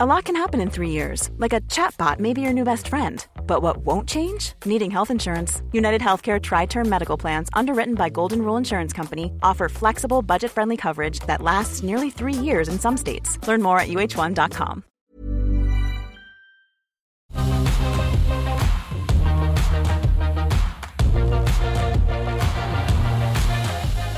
A lot can happen in 3 years, like a chatbot may be your new best friend. But what won't change? Needing health insurance. UnitedHealthcare Tri-Term Medical Plans, underwritten by Golden Rule Insurance Company, offer flexible, budget-friendly coverage that lasts nearly 3 years in some states. Learn more at uh1.com.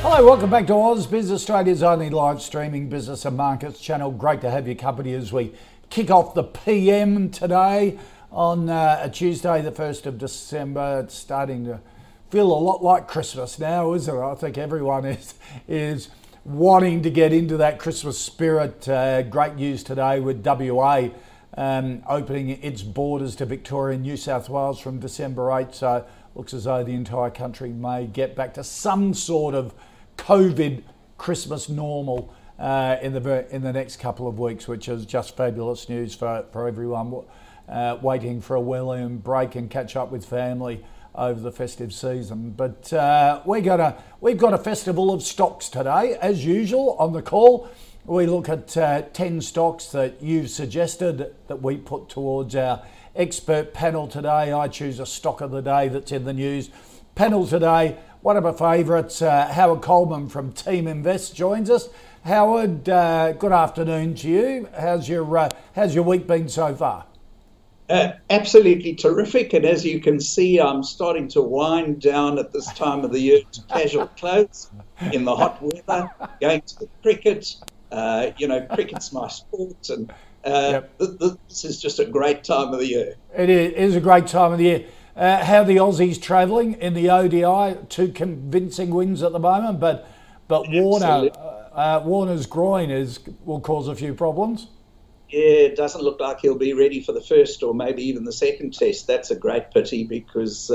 Hello, welcome back to Ausbiz, Australia's only live streaming business and markets channel. Great to have your company as we kick off the PM today on a Tuesday, the 1st of December. It's starting to feel a lot like Christmas now, isn't it? I think everyone is wanting to get into that Christmas spirit. Great news today with WA opening its borders to Victoria and New South Wales from December 8th. So looks as though the entire country may get back to some sort of COVID Christmas normal in the next couple of weeks, which is just fabulous news for everyone waiting for a well-earned break and catch up with family over the festive season. But we've got a festival of stocks today, as usual on the call. We look at 10 stocks that you've suggested that we put towards our expert panel today. I choose a stock of the day that's in the news. Panel today, one of my favourites, Howard Coleman from Team Invest joins us. Howard, good afternoon to you. How's your week been so far? Absolutely terrific, and as you can see, I'm starting to wind down at this time of the year to casual clothes in the hot weather, going to the cricket. Cricket's my sport, and This is just a great time of the year. It is a great time of the year. How the Aussies travelling in the ODI, two convincing wins at the moment, but Warner's groin will cause a few problems. Yeah, it doesn't look like he'll be ready for the first or maybe even the second test. That's a great pity because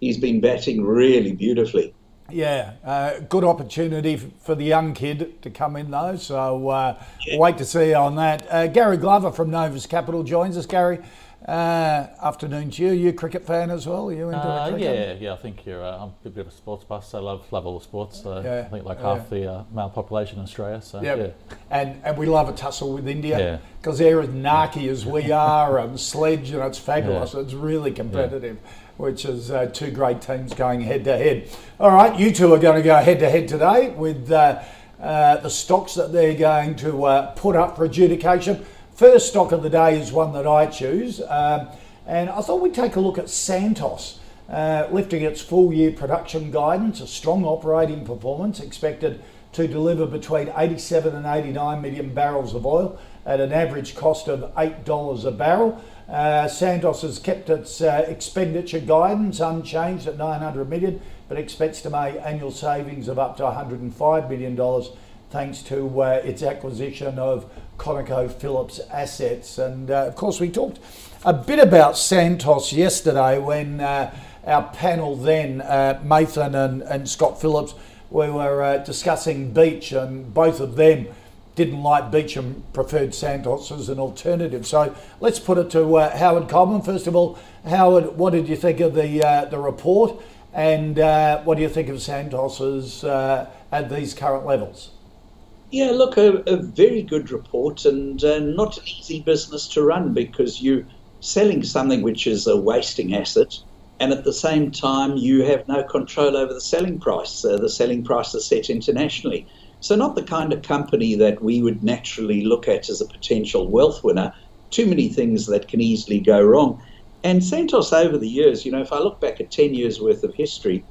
he's been batting really beautifully. Yeah, good opportunity for the young kid to come in though, so wait to see on that. Gary Glover from Novus Capital joins us. Gary, afternoon to you. Are you a cricket fan as well? Are you into the cricket? Yeah, I think I'm a bit of a sports buff, so I love all the sports. So yeah, I think half the male population in Australia. So yeah. And we love a tussle with India because they're as narky as we are, and sledge, and it's fabulous. Yeah. It's really competitive. Yeah. Which is two great teams going head-to-head. All right, you two are going to go head-to-head today with the stocks that they're going to put up for adjudication. First stock of the day is one that I choose, and I thought we'd take a look at Santos, lifting its full-year production guidance, a strong operating performance expected to deliver between 87 and 89 million barrels of oil at an average cost of $8 a barrel. Santos has kept its expenditure guidance unchanged at $900 million, but expects to make annual savings of up to $105 million thanks to its acquisition of Conoco Phillips assets. And of course, we talked a bit about Santos yesterday when our panel then, Nathan and Scott Phillips, we were discussing Beach, and both of them didn't like Beach and preferred Santos as an alternative. So let's put it to Howard Coleman. First of all, Howard, what did you think of the report, and what do you think of Santos's at these current levels? Yeah, look, a very good report, and not an easy business to run because you're selling something which is a wasting asset, and at the same time you have no control over the selling price. The selling price is set internationally. So not the kind of company that we would naturally look at as a potential wealth winner. Too many things that can easily go wrong. And Santos over the years, if I look back at 10 years worth of history,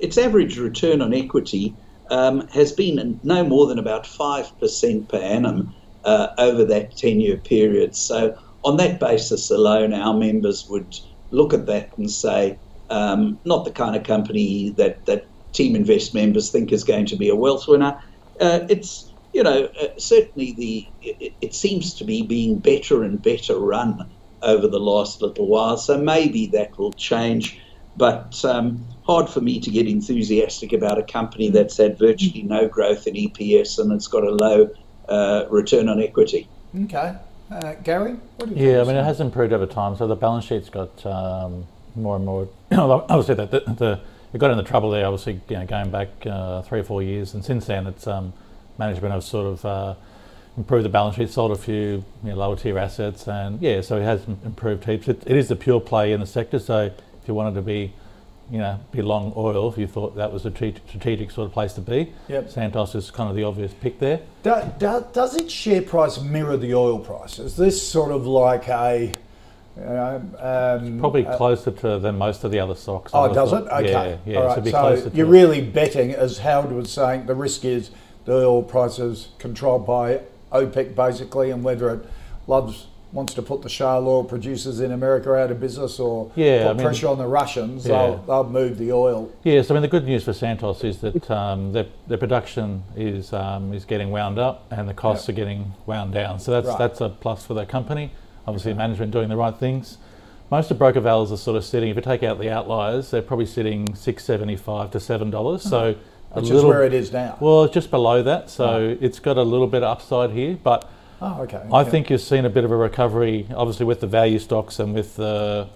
its average return on equity has been no more than about 5% per annum over that 10-year period. So on that basis alone, our members would look at that and say, not the kind of company that Team Invest members think is going to be a wealth winner. It seems to be being better and better run over the last little while, so maybe that will change, but hard for me to get enthusiastic about a company that's had virtually no growth in EPS and it's got a low return on equity. Okay. Gary? What do you think? It has improved over time, so the balance sheet's got more and more, obviously it got into trouble there, obviously, going back 3 or 4 years, and since then, its management have sort of improved the balance sheet, sold a few lower tier assets, and yeah, so it has improved heaps. It is a pure play in the sector, so if you wanted to be, be long oil, if you thought that was a strategic sort of place to be, yep, Santos is kind of the obvious pick there. Does its share price mirror the oil price? Is this sort of like a... it's probably closer to than most of the other stocks. Oh, does it? Okay. Yeah, all right. So, you're really betting, as Howard was saying, the risk is the oil price is controlled by OPEC basically, and whether it wants to put the shale oil producers in America out of business or put pressure on the Russians, they'll move the oil. Yes, I mean the good news for Santos is that their production is getting wound up and the costs are getting wound down. So that's a plus for their company. Obviously, management doing the right things. Most of broker vals are sort of sitting, if you take out the outliers, they're probably sitting $6.75 to $7. So which is where it is now. Well, it's just below that, so it's got a little bit of upside here. But I think you've seen a bit of a recovery, obviously with the value stocks and with the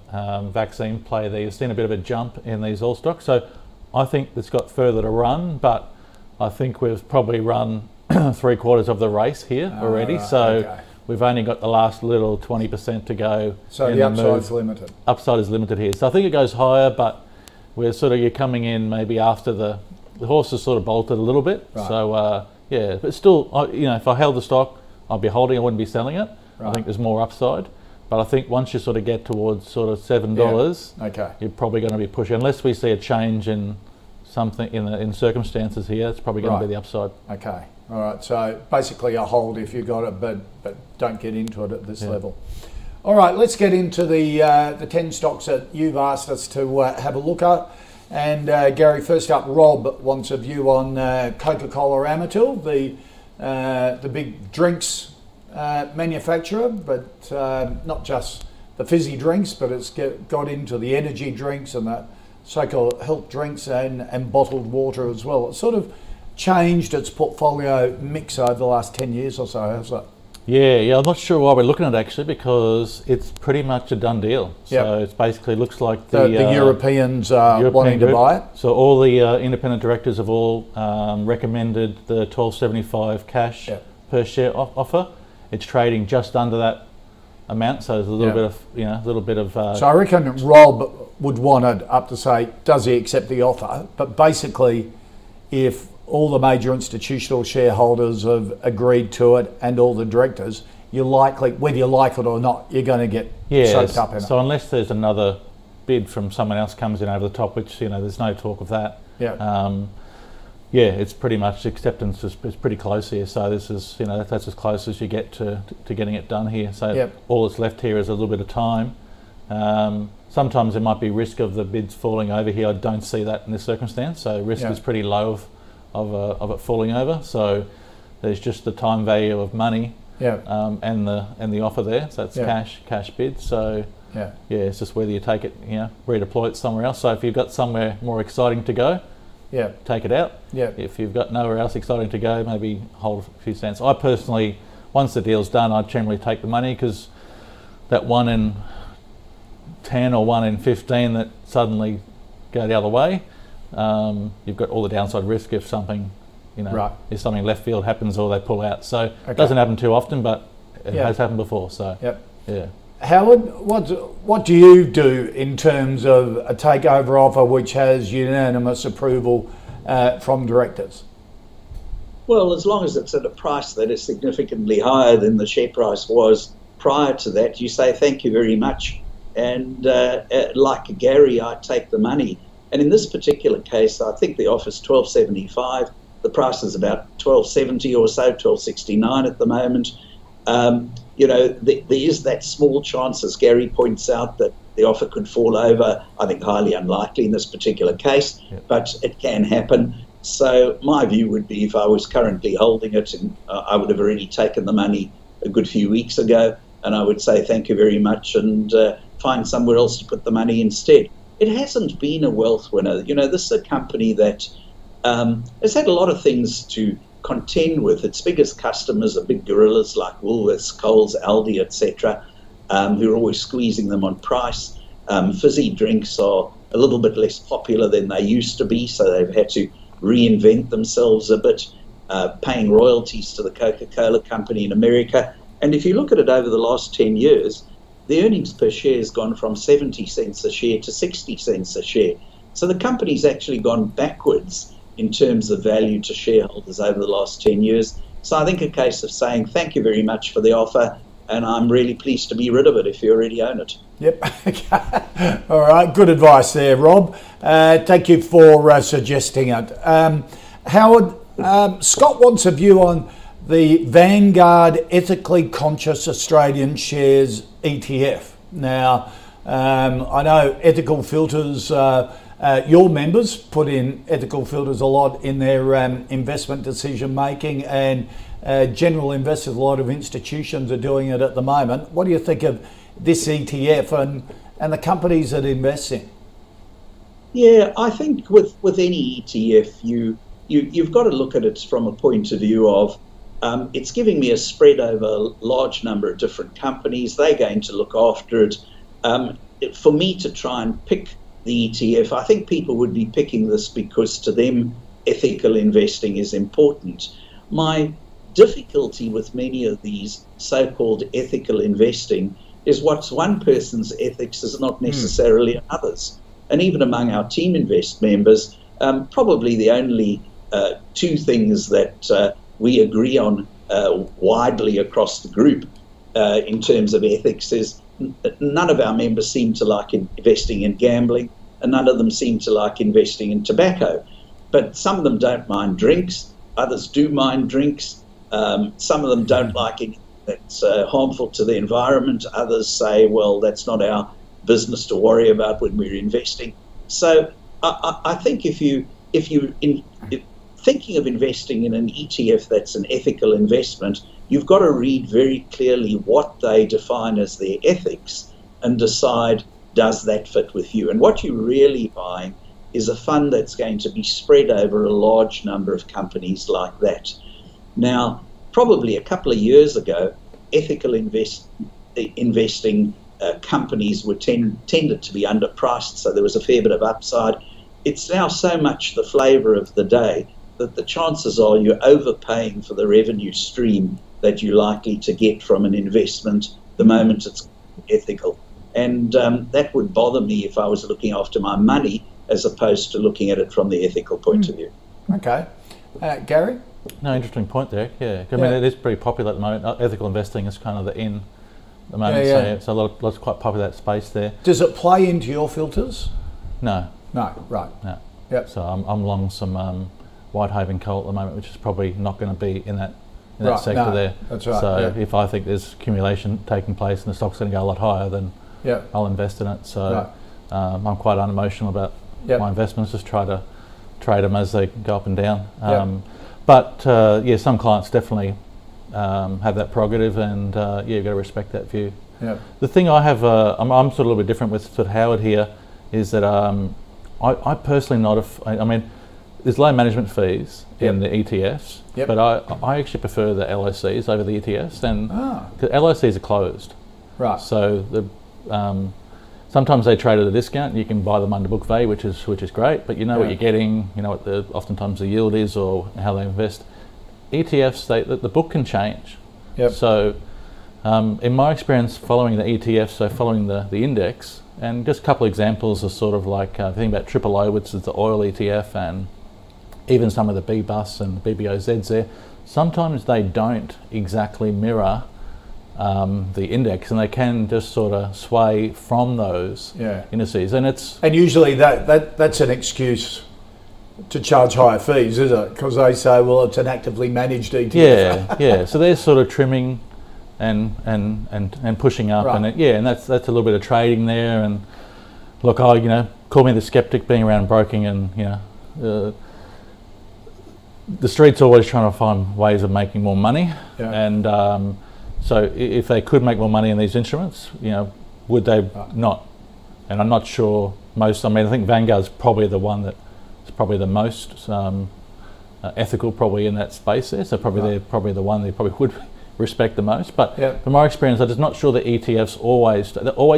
vaccine play there. You've seen a bit of a jump in these all stocks. So I think it's got further to run, but I think we've probably run 3/4 of the race here already. Right. So. Okay. We've only got the last little 20% to go. So the upside's limited. Upside is limited here. So I think it goes higher, but we're sort of, you're coming in maybe after the horse has sort of bolted a little bit. Right. So but still, if I held the stock, I'd be holding. I wouldn't be selling it. Right. I think there's more upside, but I think once you sort of get towards sort of $7, you're probably going to be pushing, unless we see a change in something in circumstances here. It's probably going to be the upside. Okay. All right, so basically a hold if you got it, but don't get into it at this level. All right, let's get into the 10 stocks that you've asked us to have a look at. And Gary, first up, Rob wants a view on Coca-Cola Amatil, the big drinks manufacturer, but not just the fizzy drinks, but it's got into the energy drinks and the so-called health drinks and bottled water as well. It's sort of changed its portfolio mix over the last 10 years or so, has it? Yeah, I'm not sure why we're looking at it actually, because it's pretty much a done deal. Yep. So it basically looks like the Europeans are wanting to buy it. So all the independent directors have all recommended the $12.75 cash per share offer. It's trading just under that amount, so there's a little bit of a little bit of. So I reckon Rob would want it up to say, does he accept the offer? But basically, if all the major institutional shareholders have agreed to it and all the directors, you're likely, whether you like it or not, you're going to get soaked up in it. So unless there's another bid from someone else comes in over the top, which, there's no talk of that. Yeah. It's pretty much acceptance is pretty close here. So this is, that's as close as you get to getting it done here. So all that's left here is a little bit of time. Sometimes there might be risk of the bids falling over here. I don't see that in this circumstance. So risk is pretty low of it falling over, so there's just the time value of money, and the offer there. So it's cash bid. So it's just whether you take it, redeploy it somewhere else. So if you've got somewhere more exciting to go, take it out. Yeah. If you've got nowhere else exciting to go, maybe hold a few cents. I personally, once the deal's done, I generally take the money, because that 1 in 10 or 1 in 15 that suddenly go the other way. You've got all the downside risk if something, if something left field happens or they pull out. So it doesn't happen too often, but it has happened before. So Howard, what do you do in terms of a takeover offer which has unanimous approval from directors? Well, as long as it's at a price that is significantly higher than the share price was prior to that, you say thank you very much, and like Gary, I take the money. And in this particular case, I think the offer's $12.75. The price is about $12.70 or so, $12.69 at the moment. There is that small chance, as Gary points out, that the offer could fall over. I think highly unlikely in this particular case, but it can happen. So my view would be, if I was currently holding it, and I would have already taken the money a good few weeks ago, and I would say thank you very much and find somewhere else to put the money instead. It hasn't been a wealth winner. This is a company that has had a lot of things to contend with. Its biggest customers are big gorillas like Woolworths, Coles, Aldi, etc., who are always squeezing them on price. Fizzy drinks are a little bit less popular than they used to be, so they've had to reinvent themselves a bit. paying royalties to the Coca-Cola company in America. And if you look at it over the last 10 years, the earnings per share has gone from 70 cents a share to 60 cents a share. So the company's actually gone backwards in terms of value to shareholders over the last 10 years. So I think a case of saying, thank you very much for the offer, and I'm really pleased to be rid of it if you already own it. Yep. Okay. All right. Good advice there, Rob. Thank you for suggesting it. Howard, Scott wants a view on the Vanguard Ethically Conscious Australian Shares ETF. Now, I know ethical filters, your members put in ethical filters a lot in their investment decision making, and general investors, a lot of institutions are doing it at the moment. What do you think of this ETF and the companies that invest in? Yeah, I think with any ETF, you've got to look at it from a point of view of it's giving me a spread over a large number of different companies. They're going to look after it. For me to try and pick the ETF, I think people would be picking this because to them, ethical investing is important. My difficulty with many of these so-called ethical investing is what's one person's ethics is not necessarily another's. And even among our Team Invest members, probably the only two things that we agree on widely across the group in terms of ethics is none of our members seem to like investing in gambling, and none of them seem to like investing in tobacco. But some of them don't mind drinks, others do mind drinks. Some of them don't like anything that's harmful to the environment. Others say, well, that's not our business to worry about when we're investing. So I think if thinking of investing in an ETF that's an ethical investment, you've got to read very clearly what they define as their ethics and decide, does that fit with you? And what you're really buying is a fund that's going to be spread over a large number of companies like that. Now, probably a couple of years ago, ethical investing companies were tended to be underpriced, so there was a fair bit of upside. It's now so much the flavour of the day that the chances are you're overpaying for the revenue stream that you're likely to get from an investment the moment it's ethical. And that would bother me if I was looking after my money as opposed to looking at it from the ethical point of view. Okay. Gary? No, interesting point there, yeah. I mean, it is pretty popular at the moment. Ethical investing is kind of the in at the moment, so lots quite popular that space there. Does it play into your filters? No. No, right. No. Yep. So I'm long some Whitehaven coal at the moment, which is probably not going to be in that right, sector there. That's right. So if I think there's accumulation taking place and the stock's going to go a lot higher, then I'll invest in it. So I'm quite unemotional about my investments, just try to trade them as they go up and down. But some clients definitely have that prerogative, and you've got to respect that view. Yeah. The thing I have, I'm sort of a little bit different with sort of Howard here, is that I personally not. I mean, there's low management fees in the ETFs, but I actually prefer the LICs over the ETFs, and because LICs are closed, right? So the sometimes they trade at a discount. You can buy them under book value, which is great, but you know what you're getting. You know what the oftentimes the yield is or how they invest. ETFs, the book can change. Yep. So, in my experience, following the ETF, so following the index, and just a couple of examples are sort of like think about OOO, which is the oil ETF, and even some of the BBUS and BBOZs there. Sometimes they don't exactly mirror the index, and they can just sort of sway from those indices, and usually that's an excuse to charge higher fees, is it? Because they say, well, it's an actively managed ETF. Yeah, yeah. So they're sort of trimming and pushing up, right. And and that's a little bit of trading there. And look, call me the skeptic, being around broking, and the street's always trying to find ways of making more money. Yeah. And so if they could make more money in these instruments, would they not? And I'm not sure most. I mean, I think Vanguard's probably the one that. Probably the most ethical, probably in that space there. So probably they're probably the one they probably would respect the most. But from my experience, I'm just not sure the ETFs always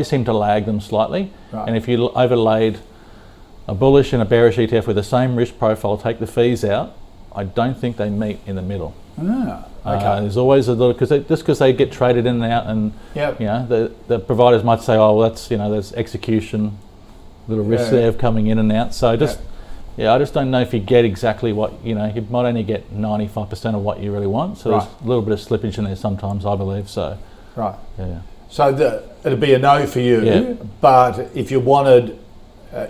seem to lag them slightly. Right. And if you overlaid a bullish and a bearish ETF with the same risk profile, take the fees out, I don't think they meet in the middle. Ah, okay. There's always a little, because they get traded in and out, and yep. You know, the providers might say, oh, well, that's, you know, there's execution, little risk there of coming in and out. So just, yeah, I just don't know if you get exactly what, you know, you might only get 95% of what you really want. So there's a little bit of slippage in there sometimes, I believe. So, yeah. So it'd be a no for you, but if you wanted,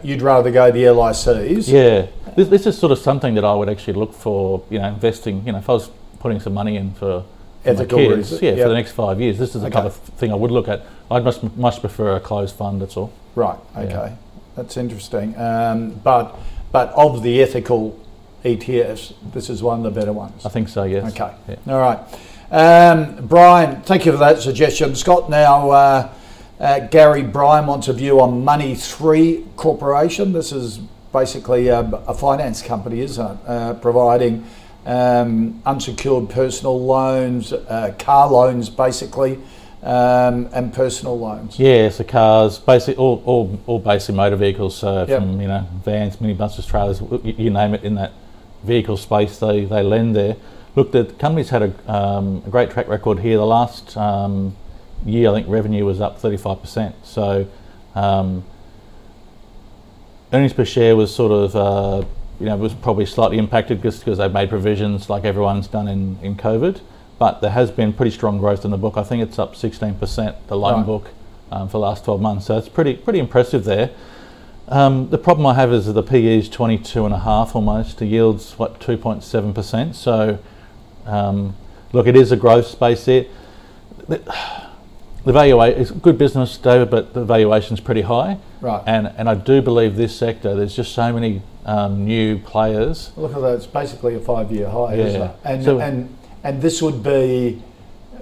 you'd rather go the LICs. Yeah, this is sort of something that I would actually look for, you know, investing, you know, if I was putting some money in for my kids, for the next 5 years, this is the type of thing I would look at. I'd much prefer a closed fund, that's all. Right, okay, that's interesting. But of the ethical ETFs, this is one of the better ones. I think so, yes. Okay, all right. Brian, thank you for that suggestion. Scott, now Gary, Brian wants a view on Money3 Corporation. This is basically a finance company, isn't it? Providing unsecured personal loans, car loans basically, and personal loans. Yeah, so cars, basically all basic motor vehicles, so from, you know, vans, minibuses, trailers, you name it, in that vehicle space they lend there. Look, the company's had a great track record here. The last year, I think revenue was up 35%. So earnings per share was sort of, you know, was probably slightly impacted just because they made provisions like everyone's done in COVID. But there has been pretty strong growth in the book. I think it's up 16%, the loan book, for the last 12 months. So it's pretty impressive there. The problem I have is that the PE is 22.5 almost. The yield's, what, 2.7%. So, look, it is a growth space there. The valuation is good business, David, but the valuation's pretty high. Right. And I do believe this sector, there's just so many new players. Look at that, it's basically a 5-year high, isn't it? And, so, and this would be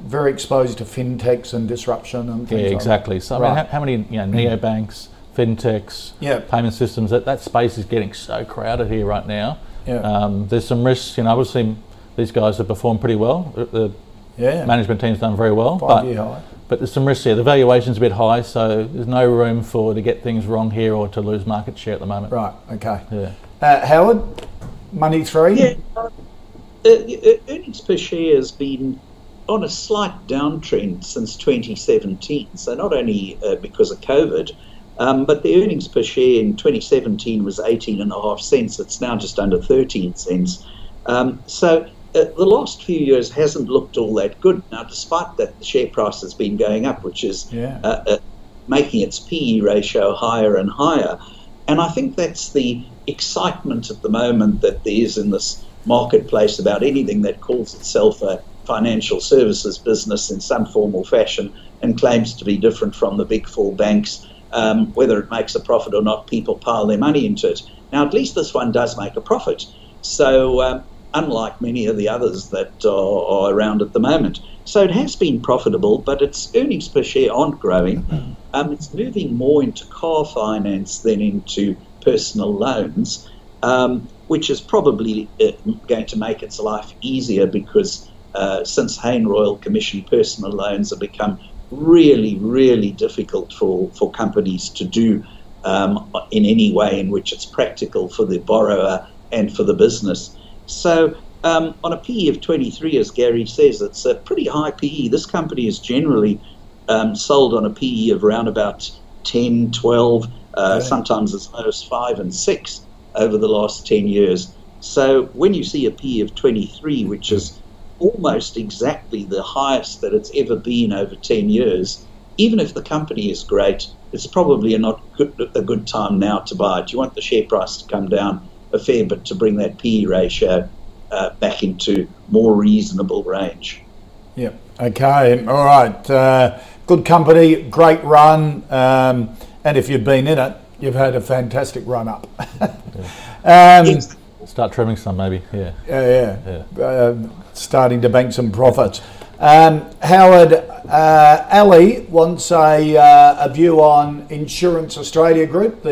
very exposed to fintechs and disruption and things like that. Yeah, exactly. So, I mean, how many, you know, neobanks, fintechs, payment systems, that space is getting so crowded here right now. There's some risks, you know, obviously these guys have performed pretty well. The management team's done very well, but there's some risks here. The valuation's a bit high, so there's no room to get things wrong here or to lose market share at the moment. Right, okay. Yeah. Howard, Money3? Yeah, earnings per share has been on a slight downtrend since 2017, so not only because of COVID, but the earnings per share in 2017 was 18.5 cents. It's now just under 13 cents. So the last few years hasn't looked all that good. Now, despite that, the share price has been going up, which is making its PE ratio higher and higher. And I think that's the excitement at the moment that there is in this marketplace about anything that calls itself a financial services business in some form or fashion and claims to be different from the big four banks. Whether it makes a profit or not, people pile their money into it. Now, at least this one does make a profit. So, unlike many of the others that are around at the moment. So it has been profitable, but its earnings per share aren't growing. It's moving more into car finance than into personal loans, which is probably going to make its life easier because since Hayne Royal Commission, personal loans have become really, really difficult for companies to do in any way in which it's practical for the borrower and for the business. So on a PE of 23, as Gary says, it's a pretty high PE. This company is generally sold on a PE of around about 10, 12, sometimes as low as 5 and 6 over the last 10 years. So when you see a PE of 23, which is almost exactly the highest that it's ever been over 10 years, even if the company is great, it's probably not a good time now to buy it. You want the share price to come down a fair bit to bring that PE ratio back into more reasonable range. Yeah, okay, all right. Good company, great run, and if you've been in it, you've had a fantastic run up. Start trimming some maybe, starting to bank some profits. Howard, Ali wants a view on Insurance Australia Group,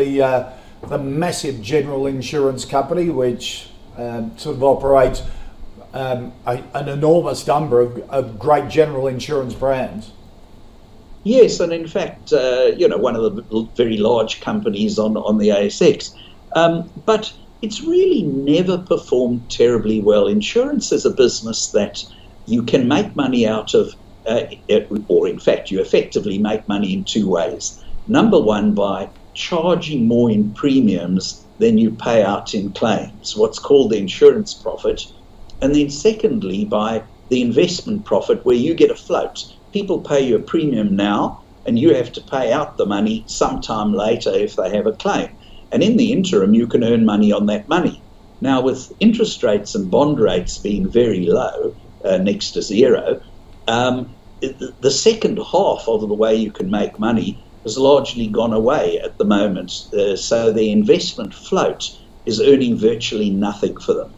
the massive general insurance company which sort of operates an enormous number of great general insurance brands. Yes, and in fact, you know, one of the very large companies on the ASX. But it's really never performed terribly well. Insurance is a business that you can make money out of, or in fact, you effectively make money in two ways. Number one, by charging more in premiums than you pay out in claims, what's called the insurance profit. And then secondly, by the investment profit, where you get a float. People pay you a premium now, and you have to pay out the money sometime later if they have a claim. And in the interim, you can earn money on that money. Now, with interest rates and bond rates being very low, next to zero, the second half of the way you can make money has largely gone away at the moment. So the investment float is earning virtually nothing for them.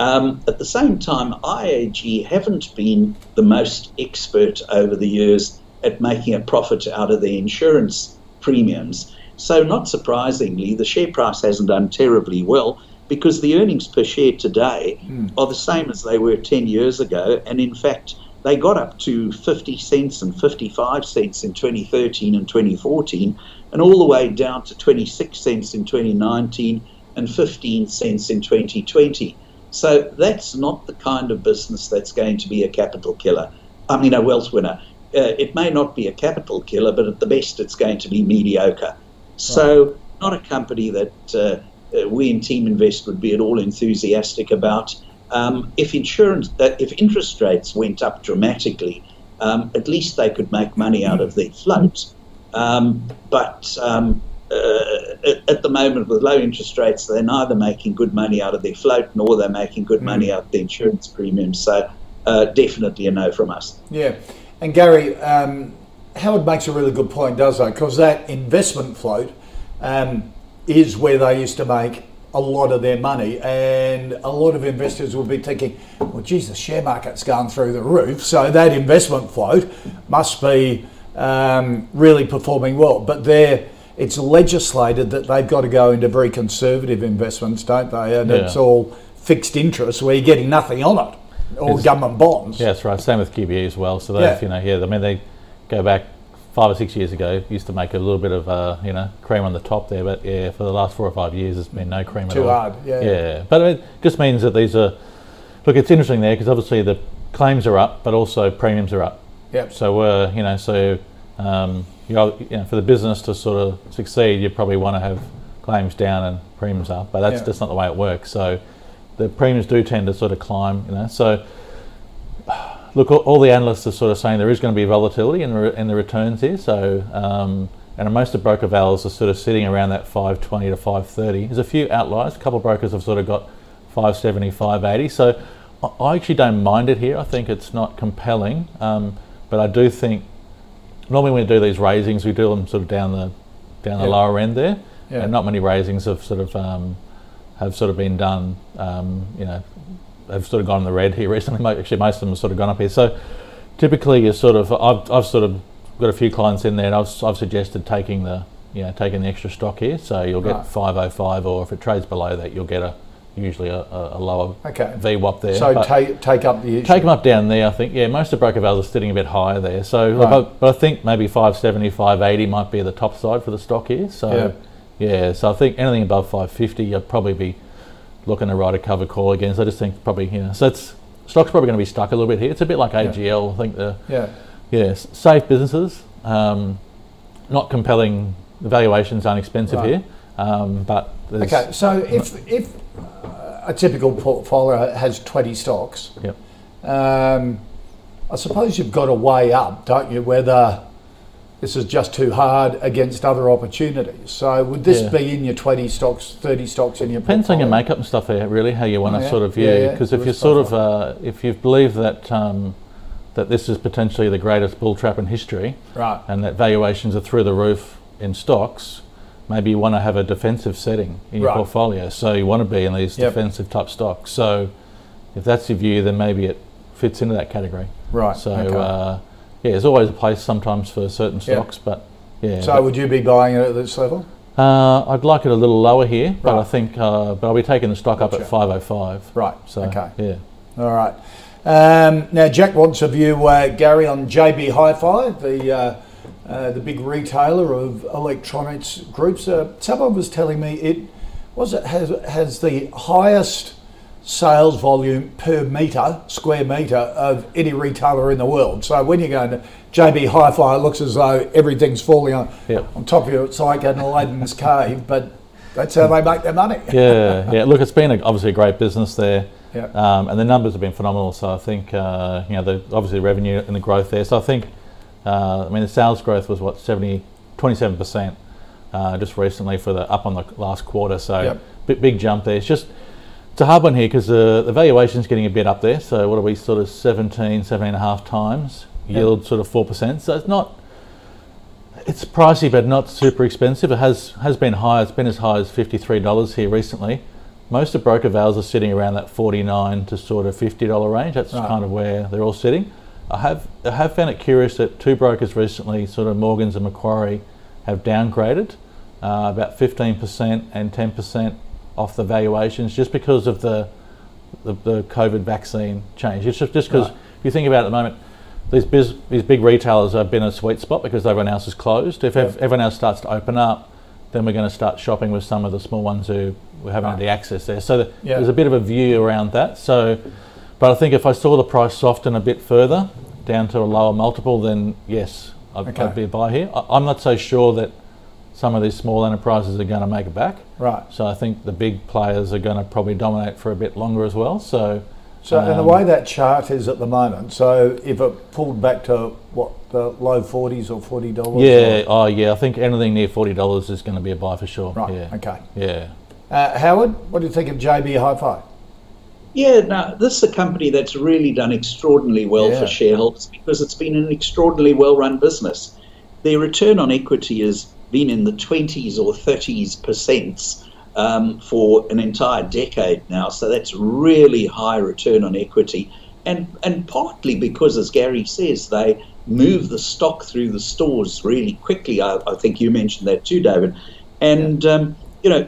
At the same time, IAG haven't been the most expert over the years at making a profit out of their insurance premiums. So not surprisingly, the share price hasn't done terribly well, because the earnings per share today are the same as they were 10 years ago. And in fact, they got up to 50 cents and 55 cents in 2013 and 2014, and all the way down to 26 cents in 2019 and 15 cents in 2020. So that's not the kind of business that's going to be a capital killer. I mean, a wealth winner. It may not be a capital killer, but at the best, it's going to be mediocre. So not a company that we in Team Invest would be at all enthusiastic about. If interest rates went up dramatically, at least they could make money out of their float. At the moment, with low interest rates, they're neither making good money out of their float, nor they're making good money out of the insurance premiums. So definitely a no from us. Yeah. And Gary, Howard makes a really good point, doesn't he? Because that investment float is where they used to make a lot of their money, and a lot of investors will be thinking, well, geez, the share market's gone through the roof, so that investment float must be really performing well. But it's legislated that they've got to go into very conservative investments, don't they? And it's all fixed interest where you're getting nothing on it, or government bonds. Yeah, that's right. Same with QBE as well. So they've, I mean, they go back 5 or 6 years ago, used to make a little bit of, cream on the top there, but yeah, for the last 4 or 5 years, there's been no cream at all. Too hard, yeah. But it just means that these are, look, it's interesting there, because obviously the claims are up, but also premiums are up. Yep. So we're, for the business to sort of succeed, you probably want to have claims down and premiums up, but that's just not the way it works. So the premiums do tend to sort of climb, so look, all the analysts are sort of saying there is going to be volatility in the returns here. So, and most of the broker vals are sort of sitting around that 520 to 530. There's a few outliers. A couple of brokers have sort of got 570, 580. So I actually don't mind it here. I think it's not compelling. But I do think normally when we do these raisings, we do them sort of down the lower end there. Yeah. And not many raisings have been done, have sort of gone in the red here recently. Actually, most of them have sort of gone up here. So typically, I've sort of got a few clients in there, and I've suggested taking the extra stock here. So you'll get 505, or if it trades below that, you'll get usually a lower VWAP there. So take up the issue. Take them up down there, I think. Yeah, most of the broker vals are sitting a bit higher there. So, but I think maybe 570, 580 might be the top side for the stock here. So so I think anything above 550, I'd probably be looking to write a cover call again. So I just think probably, so stock's probably going to be stuck a little bit here. It's a bit like AGL, I think. Safe businesses, not compelling, the valuations aren't expensive here. But there's... Okay, so if a typical portfolio has 20 stocks, I suppose you've got to weigh up, don't you, whether this is just too hard against other opportunities. So would this be in your 20 stocks, 30 stocks in your portfolio? Depends on your makeup and stuff there, really, how you want to sort of view. Because if you're sort of, if you believe that that this is potentially the greatest bull trap in history, and that valuations are through the roof in stocks, maybe you want to have a defensive setting in your portfolio. So you want to be in these defensive type stocks. So if that's your view, then maybe it fits into that category. Right. So, there's always a place sometimes for certain stocks, So would you be buying it at this level? I'd like it a little lower here, but I think, I'll be taking the stock up at 505. Right. So, all right. Now Jack wants a view, Gary, on JB Hi-Fi, the big retailer of electronics groups. Someone was telling me it was it has the highest sales volume per meter, square meter, of any retailer in the world. So when you go to JB Hi-Fi, it looks as though everything's falling on top of you. It's like an Aladdin's cave, but that's how they make their money. Yeah. Look, it's been obviously a great business there. Yeah. And the numbers have been phenomenal. So I think, obviously the revenue and the growth there. So I think, the sales growth was 27% just recently on the last quarter. So big jump there. It's just, it's a hard one here because the valuation's getting a bit up there. So what are we, sort of 17.5 times, yield sort of 4%. So it's not, it's pricey, but not super expensive. It has been high. It's been as high as $53 here recently. Most of broker vals are sitting around that $49 to sort of $50 range. That's kind of where they're all sitting. I have found it curious that two brokers recently, sort of Morgans and Macquarie, have downgraded about 15% and 10% off the valuations just because of the COVID vaccine change. It's just because if you think about it at the moment, these big retailers have been a sweet spot because everyone else is closed. If everyone else starts to open up, then we're going to start shopping with some of the small ones who haven't had the access there. So there's a bit of a view around that. So, but I think if I saw the price soften a bit further, down to a lower multiple, then yes, I'd be a buy here. I'm not so sure that some of these small enterprises are going to make it back. Right. So I think the big players are going to probably dominate for a bit longer as well. So and the way that chart is at the moment, so if it pulled back to what, the low 40s or $40? Yeah, I think anything near $40 is going to be a buy for sure. Right, okay. Yeah. Howard, what do you think of JB Hi-Fi? Yeah, no, this is a company that's really done extraordinarily well for shareholders because it's been an extraordinarily well-run business. Their return on equity has been in the 20s or 30s% for an entire decade now, so that's really high return on equity, and partly because, as Gary says, they move the stock through the stores really quickly. I think you mentioned that too, David, and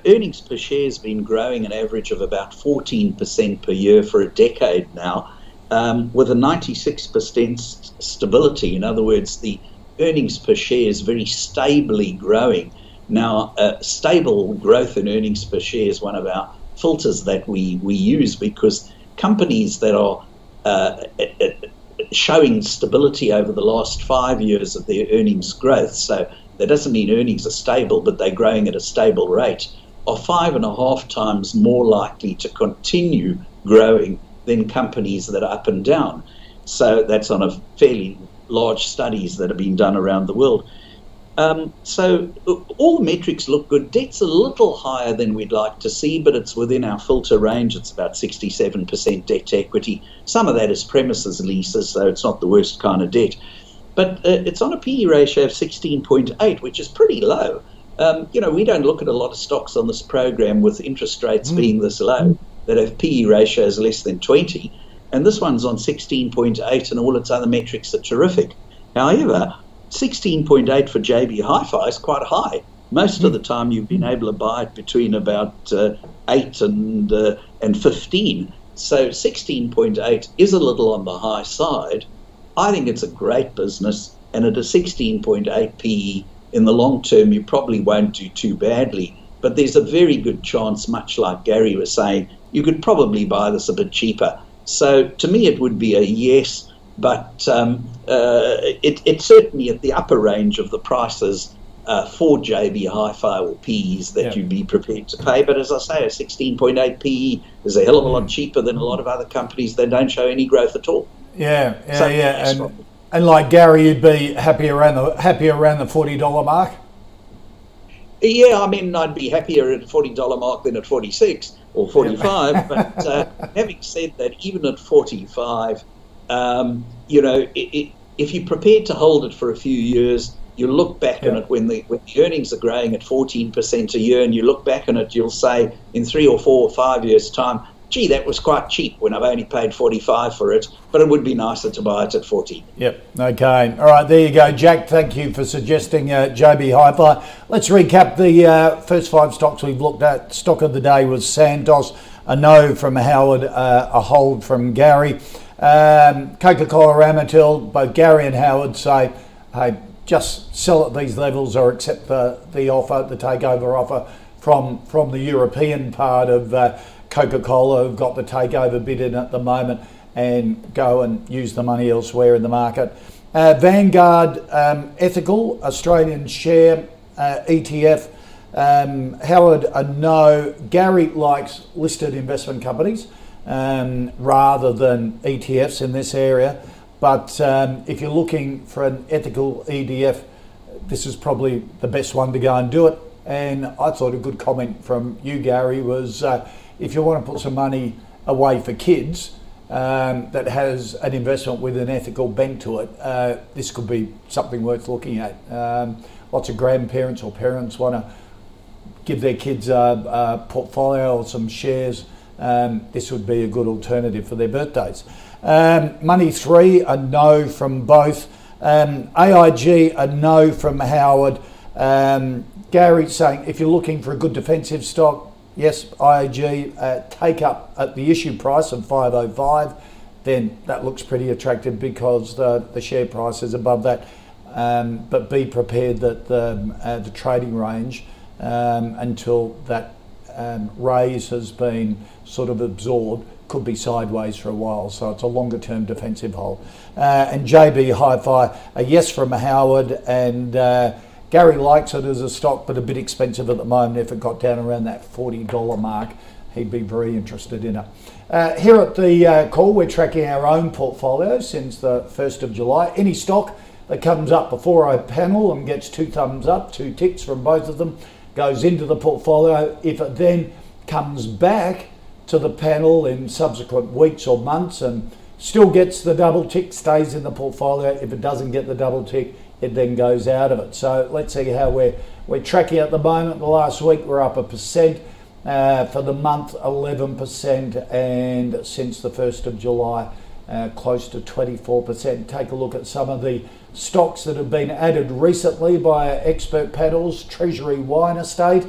earnings per share has been growing an average of about 14% per year for a decade now, with a 96% stability. In other words, the earnings per share is very stably growing. Now, stable growth in earnings per share is one of our filters that we use because companies that are showing stability over the last 5 years of their earnings growth, so that doesn't mean earnings are stable, but they're growing at a stable rate, are 5.5 times more likely to continue growing than companies that are up and down. So that's on a fairly large studies that have been done around the world. So all the metrics look good. Debt's a little higher than we'd like to see, but it's within our filter range. It's about 67% debt to equity. Some of that is premises leases, so it's not the worst kind of debt. But it's on a PE ratio of 16.8, which is pretty low. We don't look at a lot of stocks on this program with interest rates being this low that have PE ratios less than 20. And this one's on 16.8, and all its other metrics are terrific. However, 16.8 for JB Hi-Fi is quite high. Most of the time you've been able to buy it between about 8 and 15. So 16.8 is a little on the high side. I think it's a great business, and at a 16.8 PE, in the long term you probably won't do too badly. But there's a very good chance, much like Gary was saying, you could probably buy this a bit cheaper. So to me it would be a yes. But it's certainly at the upper range of the prices for JB Hi-Fi or PEs that you'd be prepared to pay. But as I say, a 16.8 PE is a hell of a lot cheaper than a lot of other companies that don't show any growth at all. And like Gary, you'd be happy around the $40 mark. Yeah, I mean, I'd be happier at the $40 mark than at 46 or 45. But having said that, even at 45. If you're prepared to hold it for a few years, you look back on it when the earnings are growing at 14% a year, and you look back on it, you'll say in 3 or 4 or 5 years' time, gee, that was quite cheap when I've only paid 45 for it, but it would be nicer to buy it at 40. Yep, okay. All right, there you go. Jack, thank you for suggesting JB Hi-Fi. Let's recap the first 5 stocks we've looked at. Stock of the day was Santos, a no from Howard, a hold from Gary. Coca-Cola Amatil, both Gary and Howard say, hey, just sell at these levels or accept the offer, the takeover offer from the European part of Coca-Cola, who've got the takeover bid in at the moment, and go and use the money elsewhere in the market. Vanguard Ethical, Australian share ETF. Howard, a no. Gary likes listed investment companies rather than ETFs in this area. But if you're looking for an ethical EDF, this is probably the best one to go and do it. And I thought a good comment from you, Gary, was if you want to put some money away for kids that has an investment with an ethical bent to it, this could be something worth looking at. Lots of grandparents or parents want to give their kids a portfolio or some shares. This would be a good alternative for their birthdays. Money3, a no from both. AIG, a no from Howard. Gary saying, if you're looking for a good defensive stock, yes, AIG, take up at the issue price of 505, then that looks pretty attractive because the share price is above that. But be prepared that the trading range until that raise has been sort of absorbed could be sideways for a while, so it's a longer term defensive hold. And JB Hi-Fi, a yes from Howard, and Gary likes it as a stock, but a bit expensive at the moment. If it got down around that $40 mark, he'd be very interested in it. Here at the call, we're tracking our own portfolio since the 1st of July. Any stock that comes up before I panel and gets two thumbs up, two ticks from both of them, goes into the portfolio. If it then comes back to the panel in subsequent weeks or months and still gets the double tick, stays in the portfolio. If it doesn't get the double tick, it then goes out of it. So let's see how we're tracking at the moment. The last week we're up 1%, for the month 11%, and since the 1st of July close to 24%. Take a look at some of the stocks that have been added recently by expert panels. Treasury Wine Estate,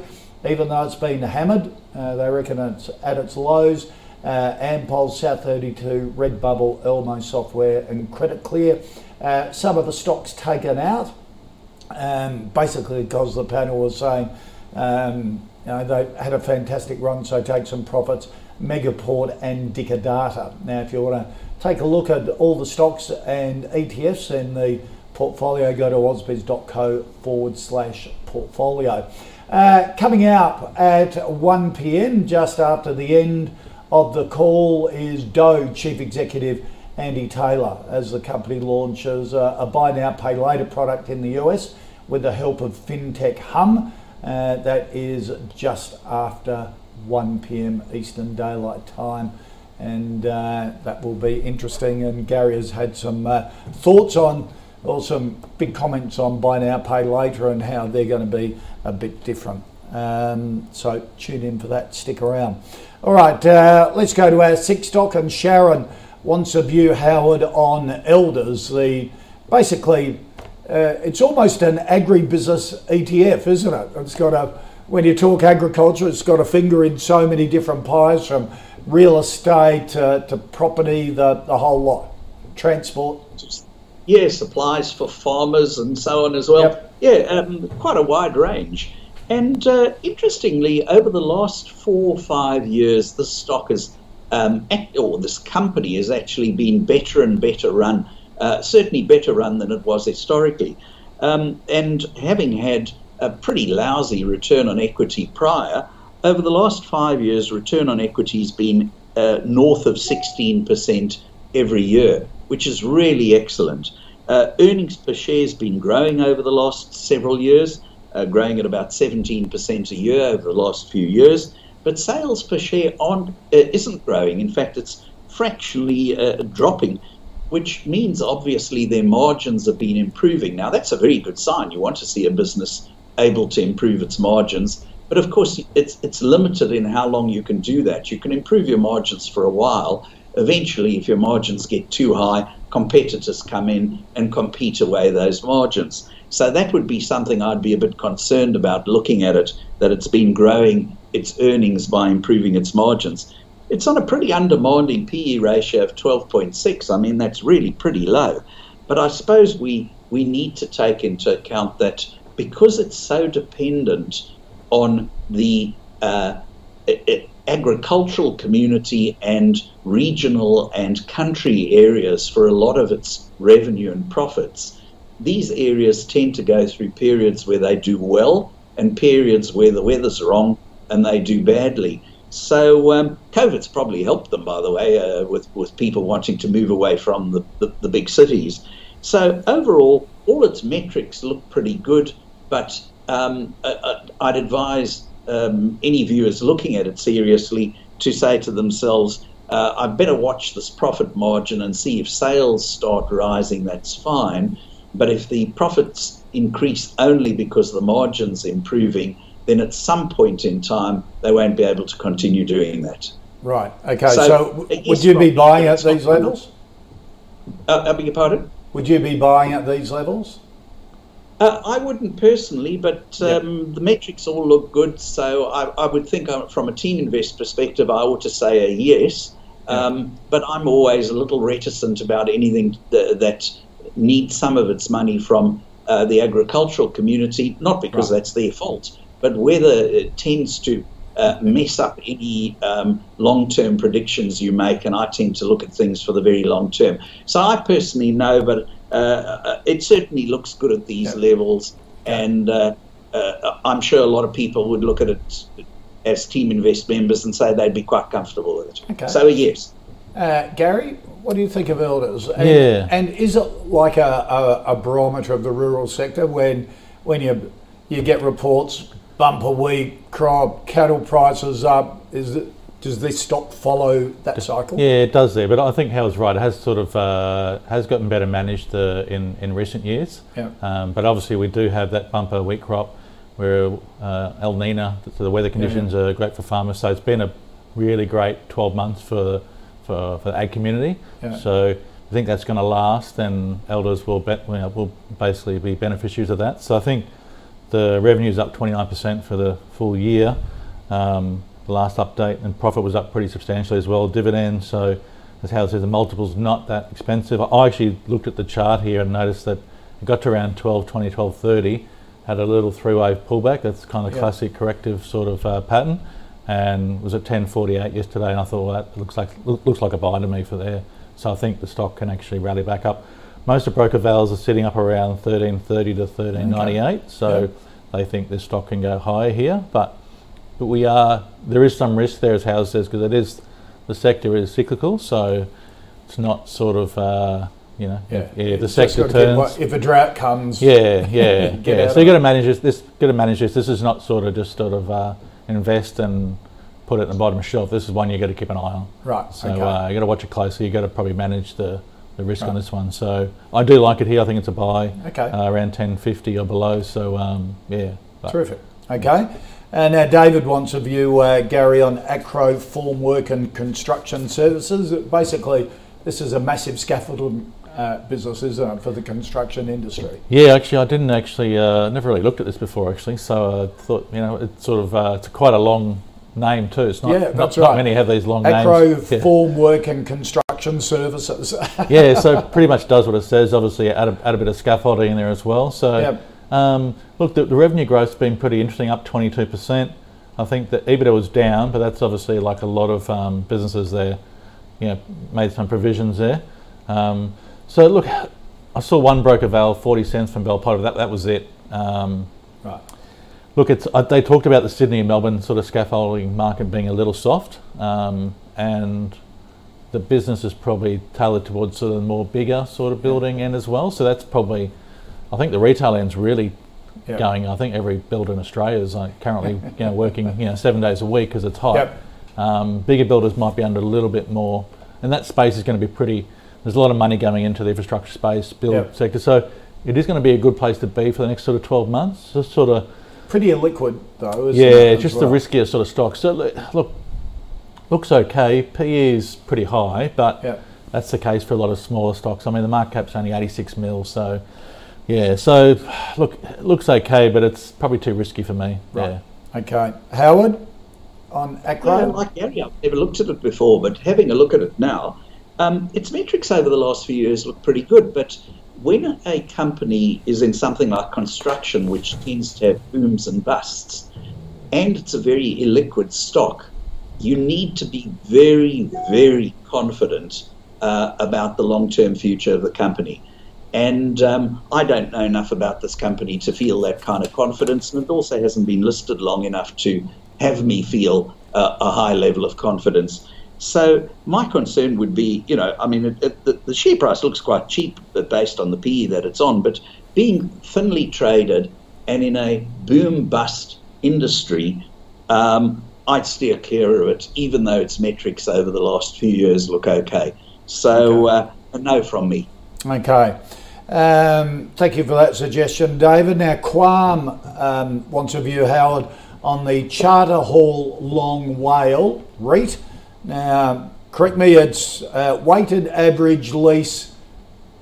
even though it's been hammered, they reckon it's at its lows. Ampol, South32, Redbubble, Elmo Software and Credit Clear. Some of the stocks taken out, basically because the panel was saying they've had a fantastic run, so take some profits. Megaport and Dicker Data. Now, if you want to take a look at all the stocks and ETFs in the portfolio, go to ausbiz.co/portfolio. Coming up at 1 p.m., just after the end of the call, is Doe Chief Executive Andy Taylor as the company launches a buy now, pay later product in the US with the help of FinTech Hum. That is just after 1 p.m. Eastern Daylight Time, and that will be interesting. And Gary has had some thoughts on, or some big comments on buy now, pay later and how they're going to be a bit different. So tune in for that, stick around. All right, let's go to our sixth stock, and Sharon wants a view, Howard, on Elders. It's almost an agribusiness ETF, isn't it? It's got a, when you talk agriculture, it's got a finger in so many different pies, from real estate to property, the whole lot. Transport. Yeah, supplies for farmers and so on as well. Yep. Yeah, quite a wide range. And interestingly, over the last 4 or 5 years, this stock is, or this company has actually been better and better run, certainly better run than it was historically. And having had a pretty lousy return on equity prior, over the last 5 years, return on equity has been north of 16% every year, which is really excellent. Earnings per share has been growing over the last several years, growing at about 17% a year over the last few years. But sales per share isn't growing. In fact, it's fractionally dropping, which means obviously their margins have been improving. Now, that's a very good sign. You want to see a business able to improve its margins. But of course, it's limited in how long you can do that. You can improve your margins for a while. Eventually, if your margins get too high, competitors come in and compete away those margins. So that would be something I'd be a bit concerned about looking at it, that it's been growing its earnings by improving its margins. It's on a pretty undemanding PE ratio of 12.6. I mean, that's really pretty low. But I suppose we need to take into account that because it's so dependent on the agricultural community and regional and country areas for a lot of its revenue and profits. These areas tend to go through periods where they do well and periods where the weather's wrong and they do badly. So COVID's probably helped them, by the way, with people wanting to move away from the big cities. So overall, all its metrics look pretty good, but I'd advise any viewers looking at it seriously to say to themselves, I better watch this profit margin and see if sales start rising, that's fine. But if the profits increase only because the margin's improving, then at some point in time, they won't be able to continue doing that. Right, okay, so would you be buying at these levels? I beg your pardon? Would you be buying at these levels? I wouldn't personally, but the metrics all look good, so I would think from a Team Invest perspective, I ought to say a yes, but I'm always a little reticent about anything that needs some of its money from the agricultural community, not because that's their fault, but whether it tends to mess up any long-term predictions you make, and I tend to look at things for the very long term. So I personally know, but it certainly looks good at these levels, and I'm sure a lot of people would look at it as Team Invest members and say they'd be quite comfortable with it. Okay. So yes. Gary, what do you think of Elders? And, and is it like a barometer of the rural sector when you get reports, bumper week, crop, cattle prices up, does this stock follow that cycle? Yeah, it does there, but I think Hal's right. It has sort of has gotten better managed in recent years. Yeah. But obviously we do have that bumper wheat crop where El Nino, so the weather conditions are great for farmers. So it's been a really great 12 months for the ag community. Yeah. So I think that's going to last, and Elders will basically be beneficiaries of that. So I think the revenue's up 29% for the full year. The last update, and profit was up pretty substantially as well, dividends, so as Howard says, the multiple's not that expensive. I actually looked at the chart here and noticed that it got to around 12.20, 12.30, had a little three-way pullback, that's kind of classic corrective sort of pattern, and was at 10.48 yesterday, and I thought, well, that looks like a buy to me for there. So I think the stock can actually rally back up. Most of broker vals are sitting up around 13.30 to 13.98, so they think this stock can go higher here, but there is some risk there, as Howard says, because the sector is cyclical, so it's not sort of if the sector turns, if a drought comes, so you got to manage this. This is not sort of just sort of invest and put it in the bottom shelf. This is one you got to keep an eye on. Right. So you got to watch it closely. You got to probably manage the risk on this one. So I do like it here. I think it's a buy. Okay. Around 10.50 or below. So terrific. Okay. And now David wants a view, Gary, on Acro Formwork and Construction Services. Basically, this is a massive scaffolding business, isn't it, for the construction industry? Yeah, actually, I didn't actually, never really looked at this before, actually. So I thought, it's sort of, it's quite a long name too. It's not, not many have these long names. Acro Formwork and Construction Services. So pretty much does what it says. Obviously, add a bit of scaffolding in there as well. So. Yep. Look, the revenue growth's been pretty interesting, up 22%. I think that EBITDA was down, but that's obviously like a lot of businesses there, made some provisions there. So look, I saw one broker val, 40 cents from Bell Potter, that was it. Right. Look, they talked about the Sydney and Melbourne sort of scaffolding market being a little soft, and the business is probably tailored towards sort of the more bigger sort of building end as well, so that's probably, I think the retail end's really going. I think every builder in Australia is currently working 7 days a week because it's hot. Yep. Bigger builders might be under a little bit more, and that space is going to be pretty. There's a lot of money going into the infrastructure space, build sector, so it is going to be a good place to be for the next sort of 12 months. Just sort of pretty illiquid though. Isn't it, just the riskier sort of stocks. So look, looks okay. PE is pretty high, but that's the case for a lot of smaller stocks. I mean, the market cap's only 86 mil, so. Yeah, so look, it looks okay, but it's probably too risky for me. Right. Yeah. Okay. Howard, on Acro? Yeah, like Gary, I've never looked at it before, but having a look at it now, its metrics over the last few years look pretty good, but when a company is in something like construction, which tends to have booms and busts, and it's a very illiquid stock, you need to be very, very confident about the long-term future of the company. And I don't know enough about this company to feel that kind of confidence, and it also hasn't been listed long enough to have me feel a high level of confidence. So my concern would be, you know, I mean, the share price looks quite cheap based on the PE that it's on, but being thinly traded and in a boom-bust industry, I'd steer clear of it, even though its metrics over the last few years look okay. So a no from me. Okay. Thank you for that suggestion, David. Now, Quam wants a view, Howard, on the Charter Hall Long Whale REIT. Now, correct me, it's weighted average lease.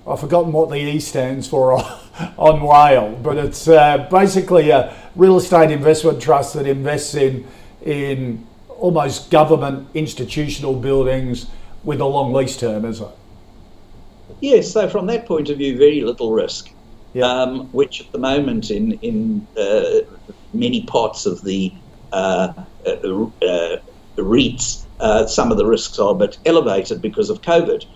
I've forgotten what the E stands for on Whale, but it's basically a real estate investment trust that invests in almost government institutional buildings with a long lease term, is it? Yes, so from that point of view, very little risk, yeah. Which at the moment in many parts of the REITs, some of the risks are a bit elevated because of COVID.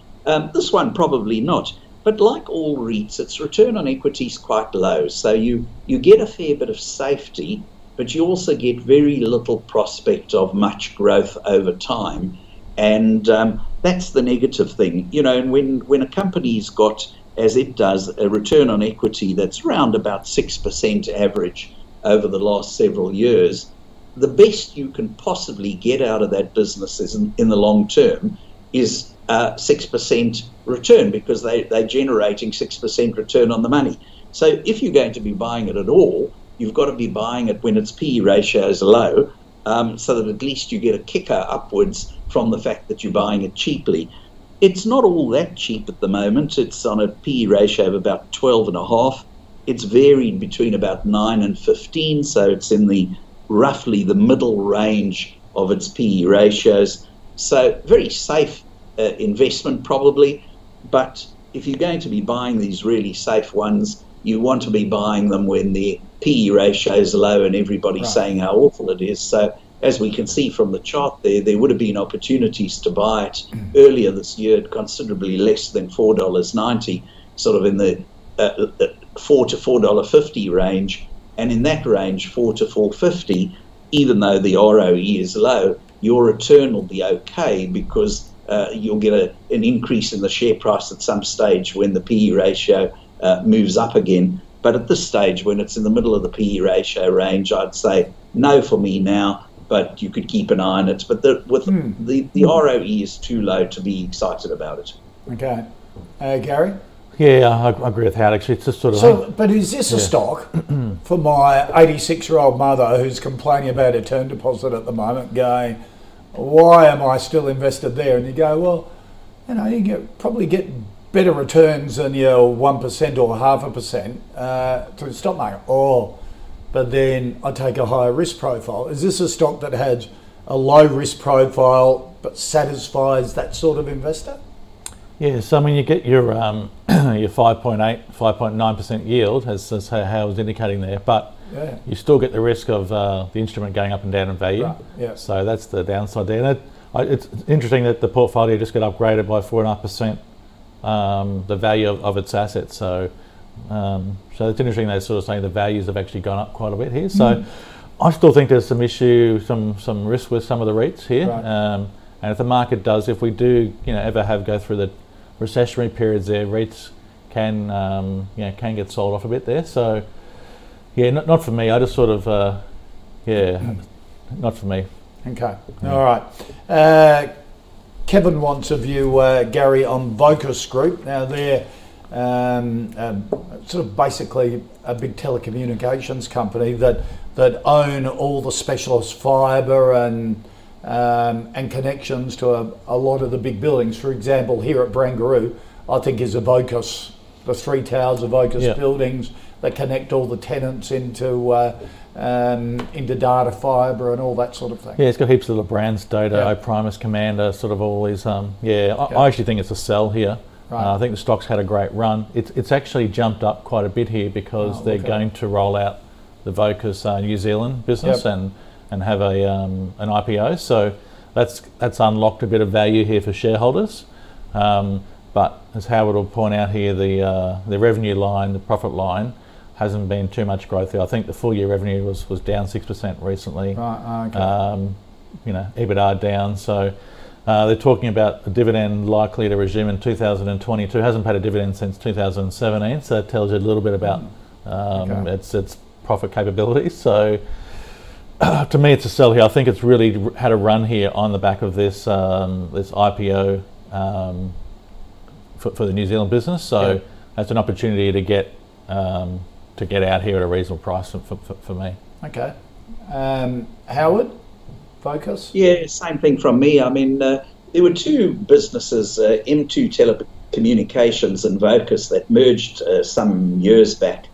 This one probably not. But like all REITs, its return on equity is quite low. So you get a fair bit of safety, but you also get very little prospect of much growth over time. And that's the negative thing. You know, and when a company's got, as it does, a return on equity that's around about 6% average over the last several years, the best you can possibly get out of that business is in the long term is 6% return, because they're generating 6% return on the money. So if you're going to be buying it at all, you've got to be buying it when its PE ratio is low, so that at least you get a kicker upwards from the fact that you're buying it cheaply. It's not all that cheap at the moment. It's on a PE ratio of about 12.5. It's varied between about 9 and 15, so it's in the roughly the middle range of its PE ratios. So very safe investment probably, but if you're going to be buying these really safe ones, you want to be buying them when the PE ratio is low and everybody's right, saying how awful it is. So as we can see from the chart there would have been opportunities to buy it earlier this year at considerably less than $4.90, sort of in the $4 to $4.50 range. And in that range, $4 to $4.50, even though the ROE is low, your return will be okay because you'll get an increase in the share price at some stage when the PE ratio moves up again. But at this stage, when it's in the middle of the PE ratio range, I'd say no for me now, but you could keep an eye on it. But the ROE is too low to be excited about it. Okay. Gary? Yeah, I agree with Howard, actually. It's just sort of... So, but is this a stock for my 86-year-old mother who's complaining about her term deposit at the moment, going, why am I still invested there? And you go, well, you know, you probably get better returns than your 1% or 0.5% through the stock market. Oh, but then I take a higher risk profile. Is this a stock that has a low risk profile but satisfies that sort of investor? Yes, I mean, you get your 5.8, 5.9% yield, as Howard was indicating there, but you still get the risk of the instrument going up and down in value. Right. Yeah. So that's the downside there. And it's interesting that the portfolio just got upgraded by 4.5%, the value of its assets. So so it's interesting they're sort of saying the values have actually gone up quite a bit here. So I still think there's some issue, some risk with some of the REITs here. Right. And if the market does, if we do, you know, ever have go through the recessionary periods there, REITs can, you know, can get sold off a bit there. So, yeah, not for me. I just sort of, not for me. Okay. Yeah. All right. Kevin wants a view, Gary, on Vocus Group. Now, they're sort of basically a big telecommunications company that own all the specialist fibre and connections to a lot of the big buildings. For example, here at Brangaroo, I think is a Vocus, the three towers of Vocus buildings that connect all the tenants into data fibre and all that sort of thing. Yeah, it's got heaps of little brands, Dodo, Primus, Commander, sort of all these. I actually think it's a sell here. Right. I think the stock's had a great run. It's actually jumped up quite a bit here because they're going to roll out the Vocus New Zealand business and and have a an IPO. So that's unlocked a bit of value here for shareholders. But as Howard will point out here, the revenue line, the profit line, hasn't been too much growth there. I think the full year revenue was down 6% recently. Right, okay. You know, EBITDA down. So they're talking about a dividend likely to resume in 2022. Hasn't paid a dividend since 2017. So that tells you a little bit about its profit capabilities. So to me, it's a sell here. I think it's really had a run here on the back of this this IPO for the New Zealand business. So that's an opportunity to get out here at a reasonable price for me. Okay. Howard, focus? Yeah, same thing from me. I mean, there were two businesses, M2 Telecommunications and Vocus, that merged some years back.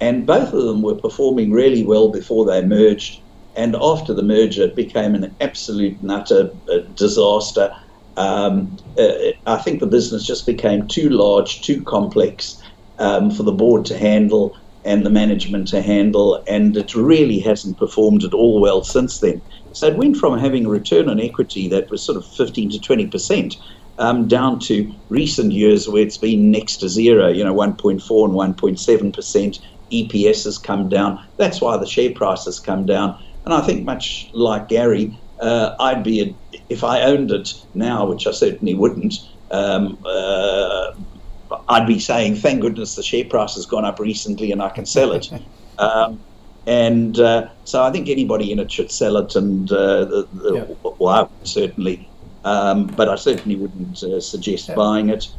And both of them were performing really well before they merged. And after the merger, it became an absolute and utter disaster. I think the business just became too large, too complex for the board to handle and the management to handle, and it really hasn't performed at all well since then. So it went from having a return on equity that was sort of 15 to 20% down to recent years where it's been next to zero, you know, 1.4 and 1.7%. EPS has come down. That's why the share price has come down. And I think much like Gary, I'd be, if I owned it now, which I certainly wouldn't, I'd be saying, thank goodness the share price has gone up recently and I can sell it. So I think anybody in it should sell it, and well, I would certainly, but I certainly wouldn't suggest buying it.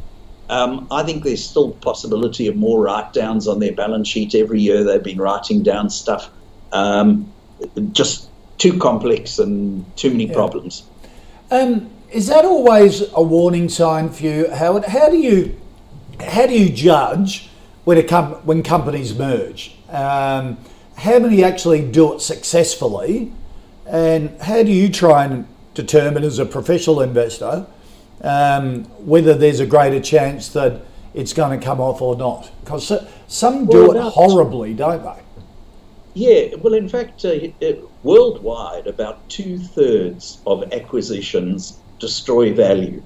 I think there's still possibility of more write-downs on their balance sheet. Every year they've been writing down stuff. Just too complex and too many problems. Is that always a warning sign for you, Howard? How do you judge when companies merge? How many actually do it successfully, and how do you try and determine as a professional investor whether there's a greater chance that it's going to come off or not? Because some do it horribly, don't they? Yeah, well, in fact, worldwide, about 2/3 of acquisitions destroy value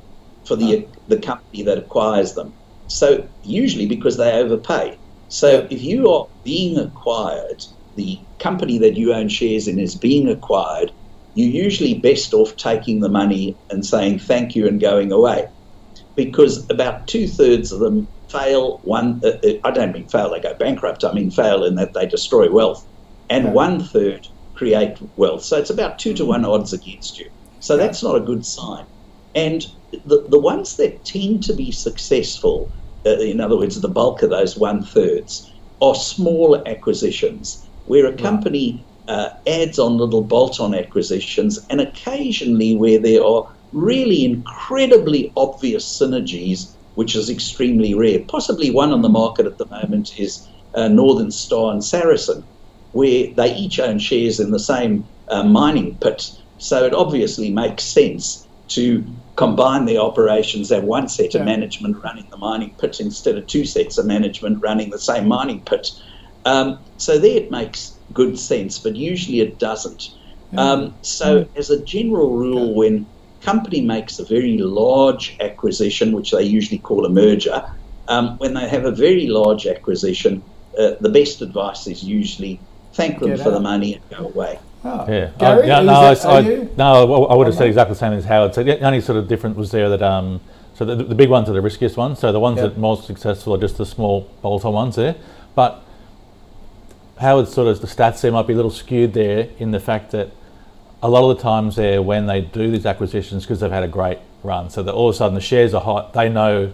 for the company that acquires them. So usually because they overpay. So if you are being acquired, the company that you own shares in is being acquired, you're usually best off taking the money and saying thank you and going away, because about 2/3 of them fail. I don't mean fail, they go bankrupt. I mean fail in that they destroy wealth. And 1/3 create wealth. So it's about 2 to 1 odds against you. So that's not a good sign. And the ones that tend to be successful, in other words, the bulk of those 1/3, are small acquisitions where a company adds on little bolt-on acquisitions, and occasionally where there are really incredibly obvious synergies, which is extremely rare. Possibly one on the market at the moment is Northern Star and Saracen, where they each own shares in the same mining pit. So it obviously makes sense to combine the operations, have one set of management running the mining pit instead of two sets of management running the same mining pit. So there it makes good sense, but usually it doesn't. So as a general rule, when a company makes a very large acquisition, which they usually call a merger, when they have a very large acquisition, the best advice is usually thank them for the money and go away. Oh. Yeah, Gary, I would have said exactly the same as Howard said. So the only sort of difference was there that so the big ones are the riskiest ones. So the ones that are more successful are just the small bolt-on ones there. But Howard's sort of the stats there might be a little skewed there in the fact that a lot of the times there when they do these acquisitions, because they've had a great run, so that all of a sudden the shares are hot. They know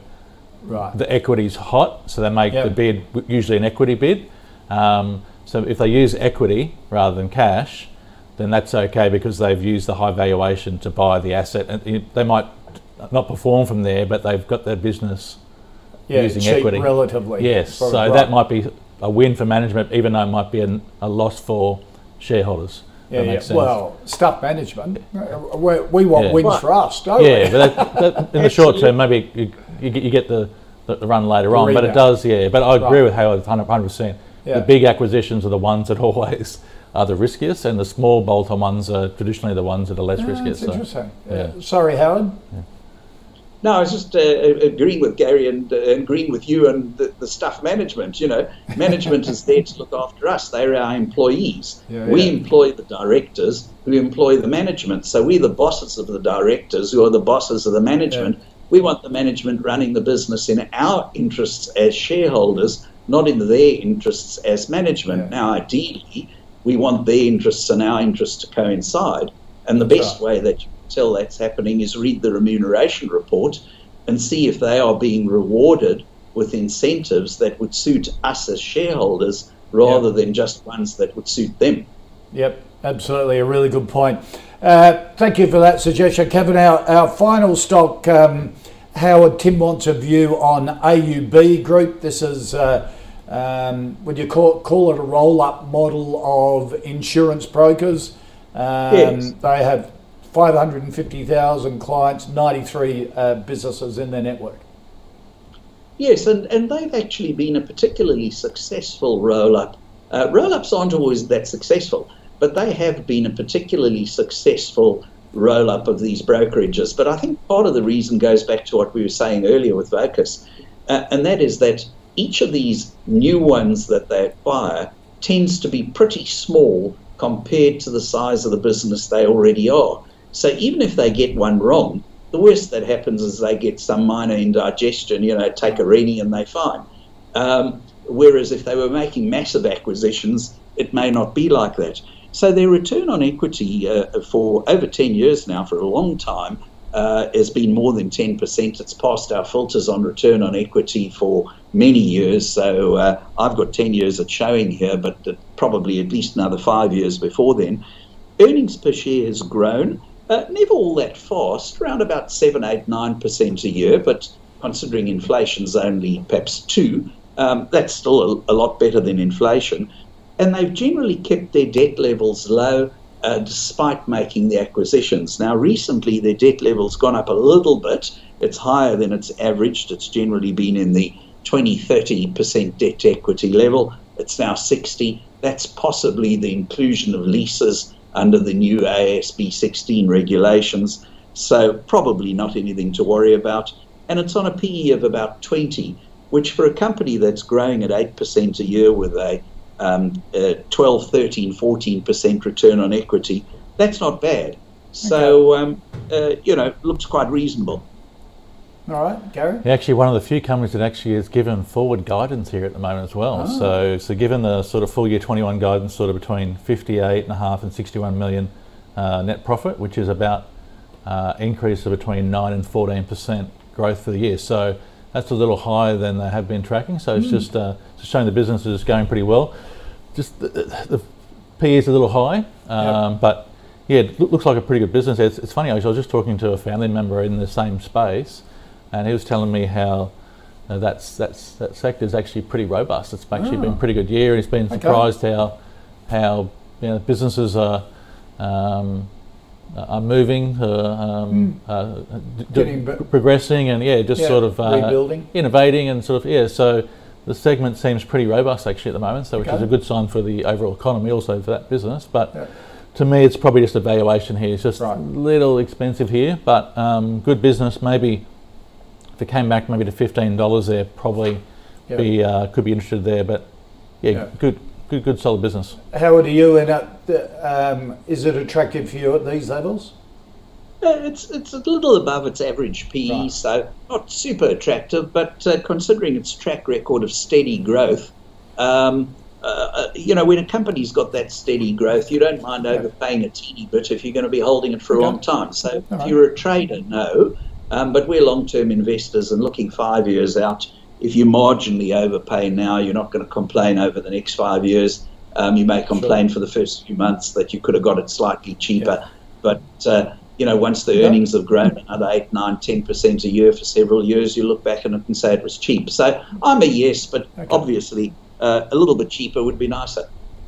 the equity's hot, so they make the bid, usually an equity bid. So if they use equity rather than cash, then that's okay because they've used the high valuation to buy the asset. And they might not perform from there, but they've got their business using cheap equity. Relatively. Yes, so that might be a win for management, even though it might be a loss for shareholders. Yeah, yeah. Well, stuff management. We want wins for us, don't we? Yeah, but in the short term, maybe you get the run later on, but it does, but I agree with Howard 100%. The big acquisitions are the ones that always are the riskiest, and the small bolt-on ones are traditionally the ones that are less riskiest. That's interesting. Yeah. Sorry, Howard. Yeah. No, I was just agreeing with Gary and agreeing with you and the staff management. You know, management is there to look after us. They're our employees. Yeah, we employ the directors who employ the management. So we're the bosses of the directors who are the bosses of the management. Yeah. We want the management running the business in our interests as shareholders, not in their interests as management. Yeah. Now, ideally, we want their interests and our interests to coincide. And the best way that you tell that's happening is read the remuneration report and see if they are being rewarded with incentives that would suit us as shareholders rather than just ones that would suit them. Yep, absolutely, a really good point. Thank you for that suggestion, Kevin. Our final stock, Howard, Tim wants a view on AUB Group. This is, would you call it a roll-up model of insurance brokers? Yes. They have 550,000 clients, 93 businesses in their network. Yes, and they've actually been a particularly successful roll-up. Roll-ups aren't always that successful, but they have been a particularly successful roll-up of these brokerages. But I think part of the reason goes back to what we were saying earlier with Vocus, and that is that each of these new ones that they acquire tends to be pretty small compared to the size of the business they already are. So even if they get one wrong, the worst that happens is they get some minor indigestion, you know, take a rennie and they're fine. Whereas if they were making massive acquisitions, it may not be like that. So their return on equity for over 10 years now, for a long time, has been more than 10%. It's passed our filters on return on equity for many years. So I've got 10 years at showing here, but probably at least another 5 years before then. Earnings per share has grown, never all that fast, around about 7, 8, 9% a year, but considering inflation's only perhaps 2, that's still a lot better than inflation. And they've generally kept their debt levels low despite making the acquisitions. Now, recently, their debt level's gone up a little bit. It's higher than it's averaged. It's generally been in the 20-30% debt to equity level. It's now 60. That's possibly the inclusion of leases under the new AASB 16 regulations. So probably not anything to worry about. And it's on a PE of about 20, which for a company that's growing at 8% a year with a 12, 13, 14% return on equity, that's not bad. So, you know, looks quite reasonable. All right, Gary? Actually, one of the few companies that actually is given forward guidance here at the moment as well. Oh. So given the sort of full year 21 guidance, sort of between 58.5 and 61 million net profit, which is about increase of between 9 and 14% growth for the year. So that's a little higher than they have been tracking. So it's just showing the business is going pretty well. Just the PE is a little high, but yeah, it looks like a pretty good business. It's funny, actually, I was just talking to a family member in the same space, and he was telling me how that sector is actually pretty robust. It's actually been a pretty good year, and he's been surprised how you know, businesses are moving, getting progressing, and sort of rebuilding, innovating, and sort of so the segment seems pretty robust actually at the moment, so which is a good sign for the overall economy, also for that business. But to me, it's probably just a valuation here. It's just a little expensive here, but good business. Maybe if it came back maybe to $15, there probably be could be interested there. But good solid business. Howard, are you in is it attractive for you at these levels? It's a little above its average PE, so not super attractive, but considering its track record of steady growth, you know, when a company's got that steady growth, you don't mind overpaying a teeny bit if you're going to be holding it for a long time. So if you're a trader, no, but we're long-term investors and looking 5 years out. If you marginally overpay now, you're not going to complain over the next 5 years. You may complain for the first few months that you could have got it slightly cheaper. But, you know, once the earnings have grown another 8, 9, 10% a year for several years, you look back and you can say it was cheap. So I'm a yes, but obviously a little bit cheaper would be nicer.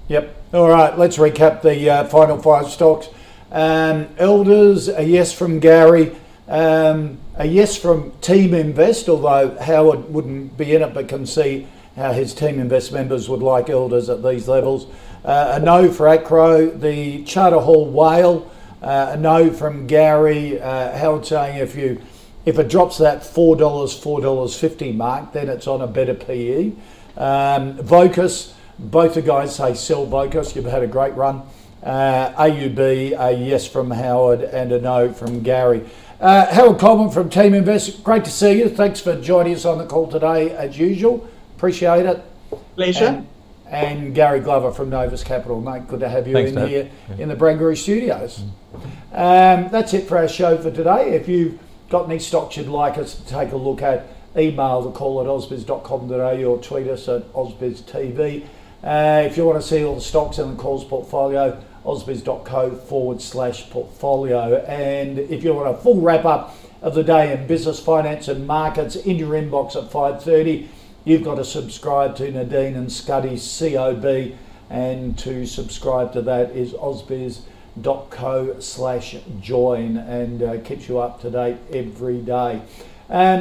Yep. All right, let's recap the final five stocks. Elders, a yes from Gary. A yes from Team Invest, although Howard wouldn't be in it but can see his Team Invest members would like Elders at these levels. A no for Acro, the Charter Hall Whale, a no from Gary, Howard saying if it drops that $4, $4.50 mark, then it's on a better PE. Vocus, both the guys say sell Vocus, you've had a great run. AUB, a yes from Howard and a no from Gary. Howard Coleman from Team Invest, great to see you. Thanks for joining us on the call today as usual. Appreciate it. Pleasure. And Gary Glover from Novus Capital, mate, good to have you here in the Brangaroo studios. That's it for our show for today. If you've got any stocks you'd like us to take a look at, email the call at ausbiz.com.au or tweet us at ausbiztv. If you want to see all the stocks in the calls portfolio, ausbiz.co/portfolio. And if you want a full wrap up of the day in business, finance and markets in your inbox at 5:30, you've got to subscribe to Nadine and Scuddy's COB, and to subscribe to that is ausbiz.co/join, and keeps you up to date every day.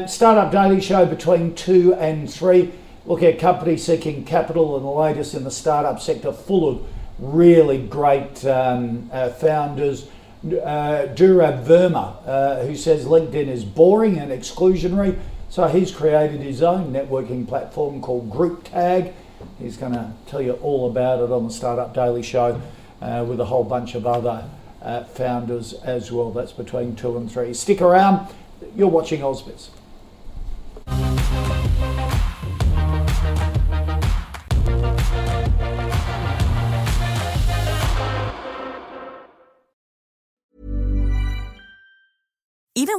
Startup Daily Show between 2 and 3. Look at companies seeking capital and the latest in the startup sector, full of really great founders. Dura Verma, who says LinkedIn is boring and exclusionary, so he's created his own networking platform called Group Tag. He's going to tell you all about it on the Startup Daily Show with a whole bunch of other founders as well. That's between 2 and 3. Stick around. You're watching Ausbiz. Even